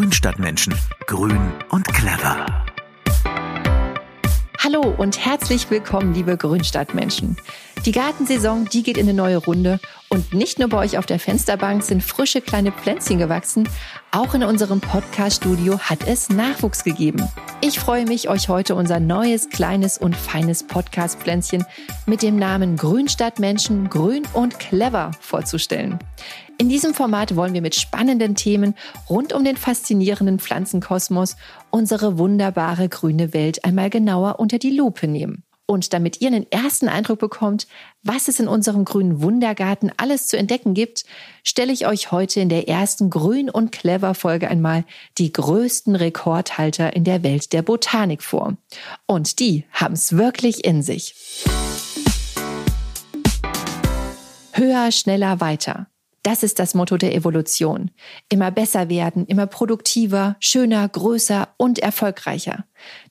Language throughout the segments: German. Grünstadtmenschen. Grün und clever. Hallo und herzlich willkommen, liebe Grünstadtmenschen. Die Gartensaison, die geht in eine neue Runde. Und nicht nur bei euch auf der Fensterbank sind frische kleine Pflänzchen gewachsen, auch in unserem Podcast-Studio hat es Nachwuchs gegeben. Ich freue mich, euch heute unser neues, kleines und feines Podcast-Pflänzchen mit dem Namen Grünstadtmenschen, Grün und Clever vorzustellen. In diesem Format wollen wir mit spannenden Themen rund um den faszinierenden Pflanzenkosmos unsere wunderbare grüne Welt einmal genauer unter die Lupe nehmen. Und damit ihr einen ersten Eindruck bekommt, was es in unserem grünen Wundergarten alles zu entdecken gibt, stelle ich euch heute in der ersten Grün und Clever Folge einmal die größten Rekordhalter in der Welt der Botanik vor. Und die haben es wirklich in sich. Höher, schneller, weiter. Das ist das Motto der Evolution. Immer besser werden, immer produktiver, schöner, größer und erfolgreicher.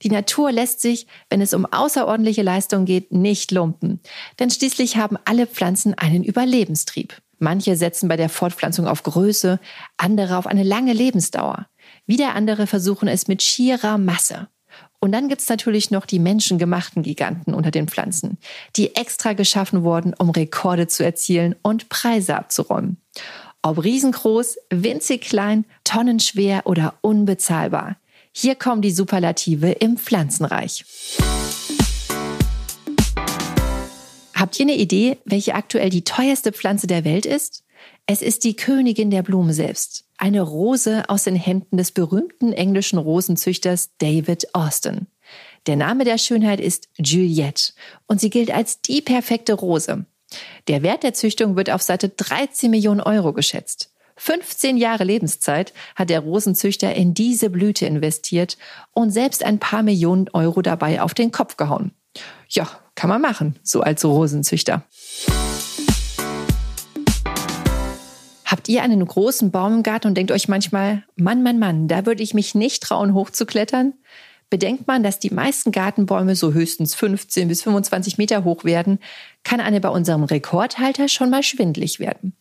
Die Natur lässt sich, wenn es um außerordentliche Leistung geht, nicht lumpen. Denn schließlich haben alle Pflanzen einen Überlebenstrieb. Manche setzen bei der Fortpflanzung auf Größe, andere auf eine lange Lebensdauer. Wieder andere versuchen es mit schierer Masse. Und dann gibt's natürlich noch die menschengemachten Giganten unter den Pflanzen, die extra geschaffen wurden, um Rekorde zu erzielen und Preise abzuräumen. Ob riesengroß, winzig klein, tonnenschwer oder unbezahlbar. Hier kommen die Superlative im Pflanzenreich. Habt ihr eine Idee, welche aktuell die teuerste Pflanze der Welt ist? Es ist die Königin der Blumen selbst. Eine Rose aus den Händen des berühmten englischen Rosenzüchters David Austin. Der Name der Schönheit ist Juliette und sie gilt als die perfekte Rose. Der Wert der Züchtung wird auf satte 13 Millionen Euro geschätzt. 15 Jahre Lebenszeit hat der Rosenzüchter in diese Blüte investiert und selbst ein paar Millionen Euro dabei auf den Kopf gehauen. Ja, kann man machen, so als Rosenzüchter. Habt ihr einen großen Baum im Garten und denkt euch manchmal, Mann, da würde ich mich nicht trauen, hochzuklettern? Bedenkt man, dass die meisten Gartenbäume so höchstens 15 bis 25 Meter hoch werden, kann eine bei unserem Rekordhalter schon mal schwindelig werden.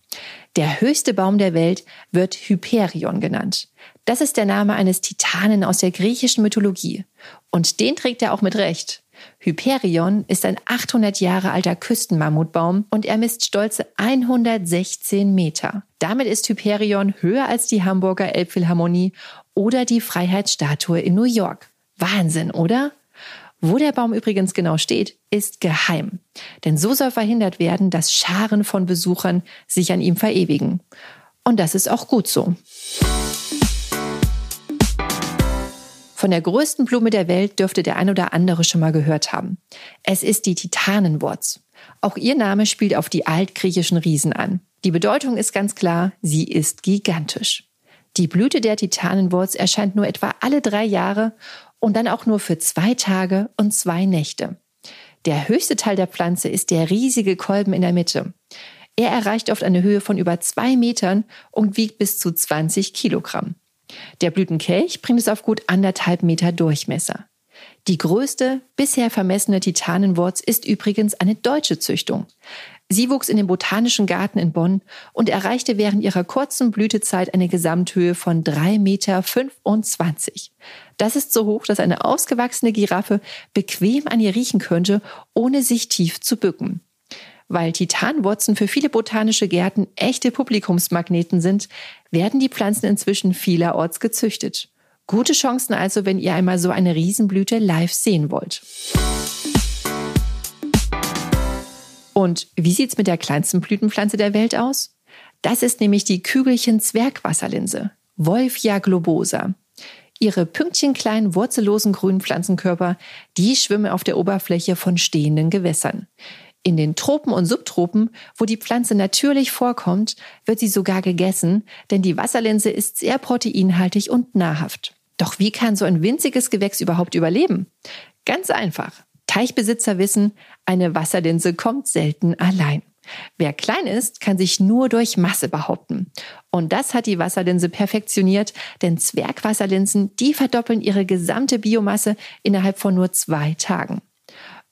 Der höchste Baum der Welt wird Hyperion genannt. Das ist der Name eines Titanen aus der griechischen Mythologie. Und den trägt er auch mit Recht. Hyperion ist ein 800 Jahre alter Küstenmammutbaum und er misst stolze 116 Meter. Damit ist Hyperion höher als die Hamburger Elbphilharmonie oder die Freiheitsstatue in New York. Wahnsinn, oder? Wo der Baum übrigens genau steht, ist geheim. Denn so soll verhindert werden, dass Scharen von Besuchern sich an ihm verewigen. Und das ist auch gut so. Von der größten Blume der Welt dürfte der ein oder andere schon mal gehört haben. Es ist die Titanenwurz. Auch ihr Name spielt auf die altgriechischen Riesen an. Die Bedeutung ist ganz klar, sie ist gigantisch. Die Blüte der Titanenwurz erscheint nur etwa alle 3 Jahre und dann auch nur für 2 Tage und 2 Nächte. Der höchste Teil der Pflanze ist der riesige Kolben in der Mitte. Er erreicht oft eine Höhe von über 2 Metern und wiegt bis zu 20 Kilogramm. Der Blütenkelch bringt es auf gut 1,5 Meter Durchmesser. Die größte bisher vermessene Titanenwurz ist übrigens eine deutsche Züchtung. Sie wuchs in dem Botanischen Garten in Bonn und erreichte während ihrer kurzen Blütezeit eine Gesamthöhe von 3,25 Meter. Das ist so hoch, dass eine ausgewachsene Giraffe bequem an ihr riechen könnte, ohne sich tief zu bücken. Weil Titanwurzen für viele botanische Gärten echte Publikumsmagneten sind, werden die Pflanzen inzwischen vielerorts gezüchtet. Gute Chancen also, wenn ihr einmal so eine Riesenblüte live sehen wollt. Und wie sieht's mit der kleinsten Blütenpflanze der Welt aus? Das ist nämlich die Kügelchen-Zwergwasserlinse, Wolffia globosa. Ihre pünktchenkleinen, wurzellosen grünen Pflanzenkörper, die schwimmen auf der Oberfläche von stehenden Gewässern. In den Tropen und Subtropen, wo die Pflanze natürlich vorkommt, wird sie sogar gegessen, denn die Wasserlinse ist sehr proteinhaltig und nahrhaft. Doch wie kann so ein winziges Gewächs überhaupt überleben? Ganz einfach. Teichbesitzer wissen, eine Wasserlinse kommt selten allein. Wer klein ist, kann sich nur durch Masse behaupten. Und das hat die Wasserlinse perfektioniert, denn Zwergwasserlinsen, die verdoppeln ihre gesamte Biomasse innerhalb von nur 2 Tagen.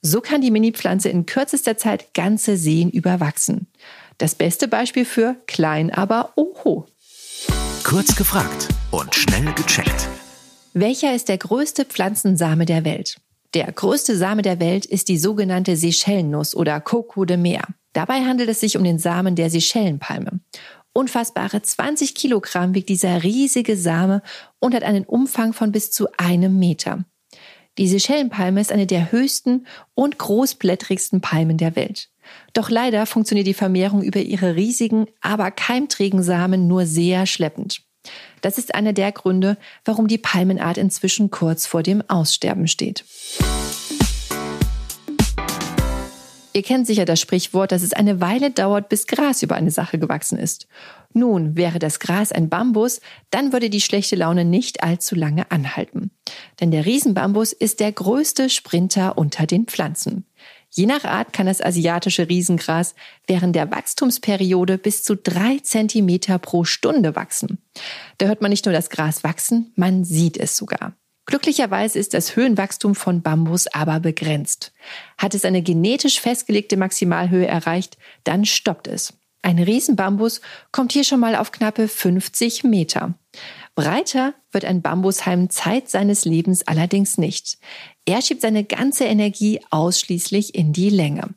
So kann die Mini-Pflanze in kürzester Zeit ganze Seen überwachsen. Das beste Beispiel für klein, aber oho. Kurz gefragt und schnell gecheckt. Welcher ist der größte Pflanzensame der Welt? Der größte Same der Welt ist die sogenannte Seychellen-Nuss oder Coco de Mer. Dabei handelt es sich um den Samen der Seychellenpalme. Unfassbare 20 Kilogramm wiegt dieser riesige Same und hat einen Umfang von bis zu 1 Meter. Die Seychellenpalme ist eine der höchsten und großblättrigsten Palmen der Welt. Doch leider funktioniert die Vermehrung über ihre riesigen, aber keimträgen Samen nur sehr schleppend. Das ist einer der Gründe, warum die Palmenart inzwischen kurz vor dem Aussterben steht. Ihr kennt sicher das Sprichwort, dass es eine Weile dauert, bis Gras über eine Sache gewachsen ist. Nun, wäre das Gras ein Bambus, dann würde die schlechte Laune nicht allzu lange anhalten. Denn der Riesenbambus ist der größte Sprinter unter den Pflanzen. Je nach Art kann das asiatische Riesengras während der Wachstumsperiode bis zu 3 Zentimeter pro Stunde wachsen. Da hört man nicht nur das Gras wachsen, man sieht es sogar. Glücklicherweise ist das Höhenwachstum von Bambus aber begrenzt. Hat es eine genetisch festgelegte Maximalhöhe erreicht, dann stoppt es. Ein Riesenbambus kommt hier schon mal auf knappe 50 Meter. Breiter wird ein Bambushalm Zeit seines Lebens allerdings nicht. Er schiebt seine ganze Energie ausschließlich in die Länge.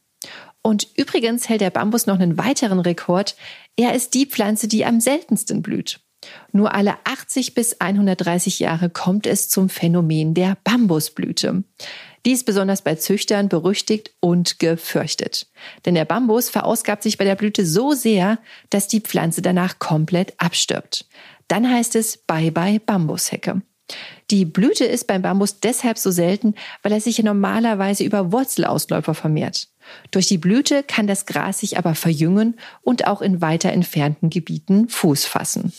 Und übrigens hält der Bambus noch einen weiteren Rekord. Er ist die Pflanze, die am seltensten blüht. Nur alle 80 bis 130 Jahre kommt es zum Phänomen der Bambusblüte. Die ist besonders bei Züchtern berüchtigt und gefürchtet. Denn der Bambus verausgabt sich bei der Blüte so sehr, dass die Pflanze danach komplett abstirbt. Dann heißt es Bye-bye Bambushecke. Die Blüte ist beim Bambus deshalb so selten, weil er sich normalerweise über Wurzelausläufer vermehrt. Durch die Blüte kann das Gras sich aber verjüngen und auch in weiter entfernten Gebieten Fuß fassen.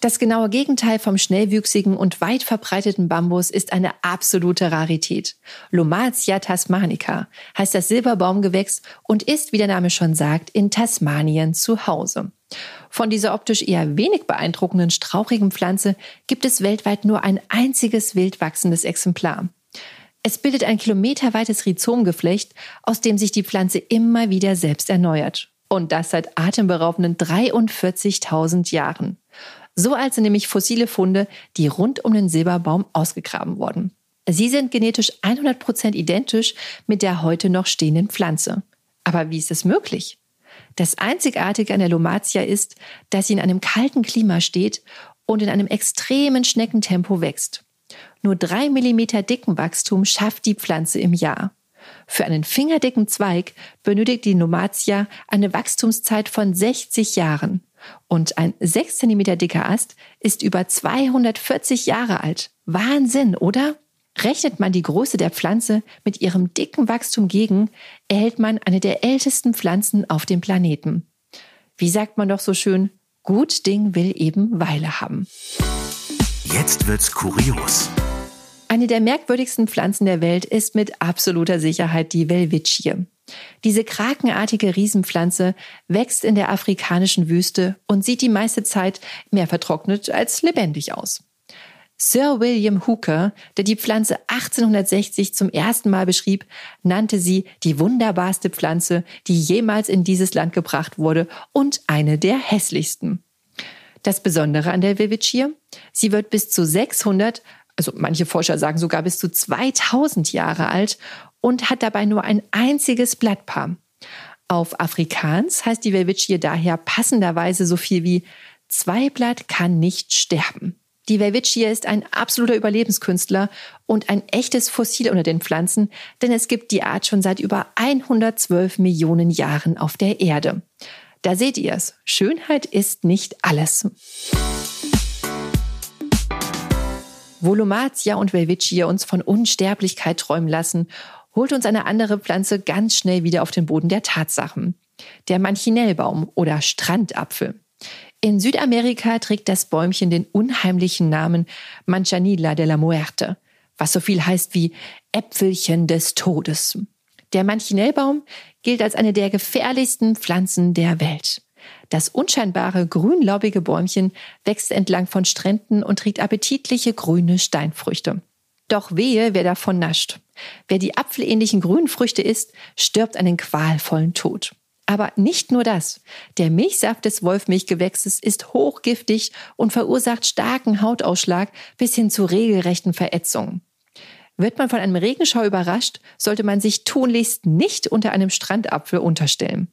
Das genaue Gegenteil vom schnellwüchsigen und weit verbreiteten Bambus ist eine absolute Rarität. Lomatia tasmanica heißt das Silberbaumgewächs und ist, wie der Name schon sagt, in Tasmanien zu Hause. Von dieser optisch eher wenig beeindruckenden, strauchigen Pflanze gibt es weltweit nur ein einziges wild wachsendes Exemplar. Es bildet ein kilometerweites Rhizomgeflecht, aus dem sich die Pflanze immer wieder selbst erneuert. Und das seit atemberaubenden 43.000 Jahren. So alt sind nämlich fossile Funde, die rund um den Silberbaum ausgegraben wurden. Sie sind genetisch 100% identisch mit der heute noch stehenden Pflanze. Aber wie ist das möglich? Das Einzigartige an der Lomatia ist, dass sie in einem kalten Klima steht und in einem extremen Schneckentempo wächst. Nur 3 Millimeter dicken Wachstum schafft die Pflanze im Jahr. Für einen fingerdicken Zweig benötigt die Lomatia eine Wachstumszeit von 60 Jahren. Und ein 6 cm dicker Ast ist über 240 Jahre alt. Wahnsinn, oder? Rechnet man die Größe der Pflanze mit ihrem dicken Wachstum gegen, erhält man eine der ältesten Pflanzen auf dem Planeten. Wie sagt man doch so schön, gut Ding will eben Weile haben. Jetzt wird's kurios. Eine der merkwürdigsten Pflanzen der Welt ist mit absoluter Sicherheit die Welwitschia. Diese krakenartige Riesenpflanze wächst in der afrikanischen Wüste und sieht die meiste Zeit mehr vertrocknet als lebendig aus. Sir William Hooker, der die Pflanze 1860 zum ersten Mal beschrieb, nannte sie die wunderbarste Pflanze, die jemals in dieses Land gebracht wurde und eine der hässlichsten. Das Besondere an der Welwitschia: Sie wird bis zu 600, also manche Forscher sagen sogar bis zu 2000 Jahre alt und hat dabei nur ein einziges Blattpaar. Auf Afrikaans heißt die Welwitschia daher passenderweise so viel wie Zweiblatt kann nicht sterben. Die Welwitschia ist ein absoluter Überlebenskünstler und ein echtes Fossil unter den Pflanzen, denn es gibt die Art schon seit über 112 Millionen Jahren auf der Erde. Da seht ihr es, Schönheit ist nicht alles. Wo Lomatia und Welwitschia uns von Unsterblichkeit träumen lassen, holt uns eine andere Pflanze ganz schnell wieder auf den Boden der Tatsachen. Der Manchinellbaum oder Strandapfel. In Südamerika trägt das Bäumchen den unheimlichen Namen Manzanilla de la Muerte, was so viel heißt wie Äpfelchen des Todes. Der Manchinellbaum gilt als eine der gefährlichsten Pflanzen der Welt. Das unscheinbare, grünlaubige Bäumchen wächst entlang von Stränden und trägt appetitliche grüne Steinfrüchte. Doch wehe, wer davon nascht. Wer die apfelähnlichen grünen Früchte isst, stirbt einen qualvollen Tod. Aber nicht nur das. Der Milchsaft des Wolfmilchgewächses ist hochgiftig und verursacht starken Hautausschlag bis hin zu regelrechten Verätzungen. Wird man von einem Regenschauer überrascht, sollte man sich tunlichst nicht unter einem Strandapfel unterstellen.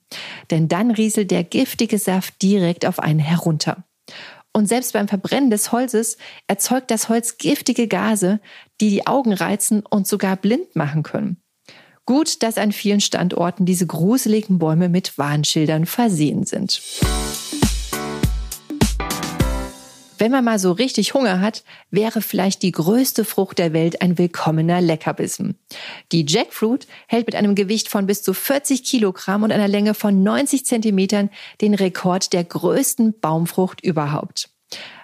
Denn dann rieselt der giftige Saft direkt auf einen herunter. Und selbst beim Verbrennen des Holzes erzeugt das Holz giftige Gase, die die Augen reizen und sogar blind machen können. Gut, dass an vielen Standorten diese gruseligen Bäume mit Warnschildern versehen sind. Wenn man mal so richtig Hunger hat, wäre vielleicht die größte Frucht der Welt ein willkommener Leckerbissen. Die Jackfruit hält mit einem Gewicht von bis zu 40 Kilogramm und einer Länge von 90 Zentimetern den Rekord der größten Baumfrucht überhaupt.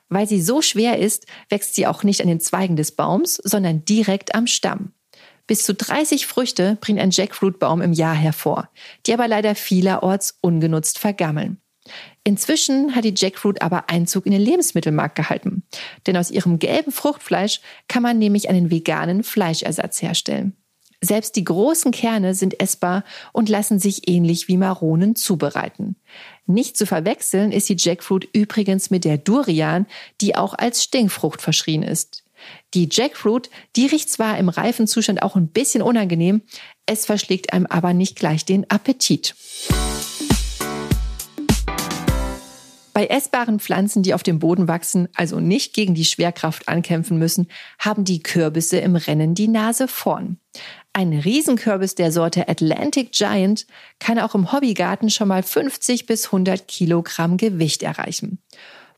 Weil sie so schwer ist, wächst sie auch nicht an den Zweigen des Baums, sondern direkt am Stamm. Bis zu 30 Früchte bringt ein Jackfruitbaum im Jahr hervor, die aber leider vielerorts ungenutzt vergammeln. Inzwischen hat die Jackfruit aber Einzug in den Lebensmittelmarkt gehalten. Denn aus ihrem gelben Fruchtfleisch kann man nämlich einen veganen Fleischersatz herstellen. Selbst die großen Kerne sind essbar und lassen sich ähnlich wie Maronen zubereiten. Nicht zu verwechseln ist die Jackfruit übrigens mit der Durian, die auch als Stinkfrucht verschrien ist. Die Jackfruit, die riecht zwar im reifen Zustand auch ein bisschen unangenehm, es verschlägt einem aber nicht gleich den Appetit. Bei essbaren Pflanzen, die auf dem Boden wachsen, also nicht gegen die Schwerkraft ankämpfen müssen, haben die Kürbisse im Rennen die Nase vorn. Ein Riesenkürbis der Sorte Atlantic Giant kann auch im Hobbygarten schon mal 50 bis 100 Kilogramm Gewicht erreichen.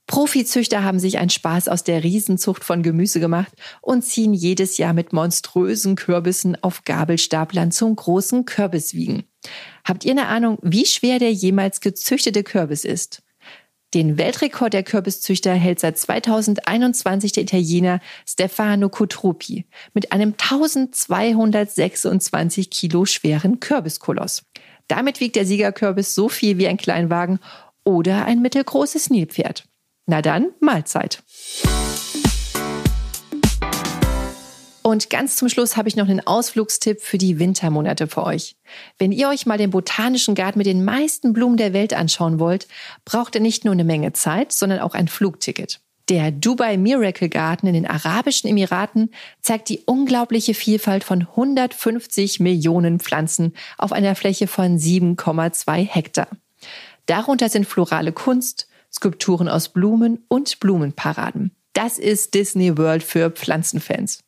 Profizüchter haben sich einen Spaß aus der Riesenzucht von Gemüse gemacht und ziehen jedes Jahr mit monströsen Kürbissen auf Gabelstaplern zum großen Kürbiswiegen. Habt ihr eine Ahnung, wie schwer der jemals gezüchtete Kürbis ist? Den Weltrekord der Kürbiszüchter hält seit 2021 der Italiener Stefano Cotropi mit einem 1226 Kilo schweren Kürbiskoloss. Damit wiegt der Siegerkürbis so viel wie ein Kleinwagen oder ein mittelgroßes Nilpferd. Na dann, Mahlzeit! Und ganz zum Schluss habe ich noch einen Ausflugstipp für die Wintermonate für euch. Wenn ihr euch mal den botanischen Garten mit den meisten Blumen der Welt anschauen wollt, braucht ihr nicht nur eine Menge Zeit, sondern auch ein Flugticket. Der Dubai Miracle Garden in den Arabischen Emiraten zeigt die unglaubliche Vielfalt von 150 Millionen Pflanzen auf einer Fläche von 7,2 Hektar. Darunter sind florale Kunst, Skulpturen aus Blumen und Blumenparaden. Das ist Disney World für Pflanzenfans.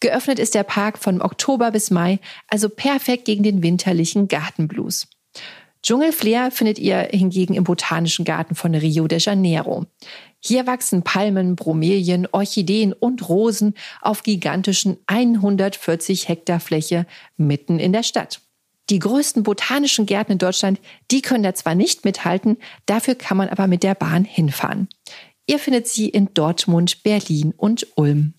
Geöffnet ist der Park von Oktober bis Mai, also perfekt gegen den winterlichen Gartenblues. Dschungelflair findet ihr hingegen im Botanischen Garten von Rio de Janeiro. Hier wachsen Palmen, Bromelien, Orchideen und Rosen auf gigantischen 140 Hektar Fläche mitten in der Stadt. Die größten botanischen Gärten in Deutschland, die können da zwar nicht mithalten, dafür kann man aber mit der Bahn hinfahren. Ihr findet sie in Dortmund, Berlin und Ulm.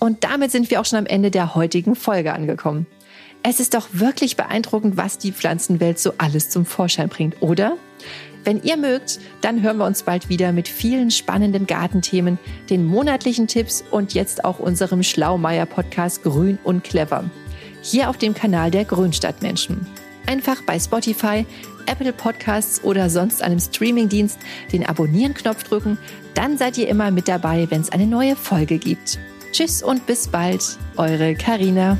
Und damit sind wir auch schon am Ende der heutigen Folge angekommen. Es ist doch wirklich beeindruckend, was die Pflanzenwelt so alles zum Vorschein bringt, oder? Wenn ihr mögt, dann hören wir uns bald wieder mit vielen spannenden Gartenthemen, den monatlichen Tipps und jetzt auch unserem Schlaumeier-Podcast Grün und Clever. Hier auf dem Kanal der Grünstadtmenschen. Einfach bei Spotify, Apple Podcasts oder sonst einem Streamingdienst den Abonnieren-Knopf drücken, dann seid ihr immer mit dabei, wenn es eine neue Folge gibt. Tschüss und bis bald, eure Carina.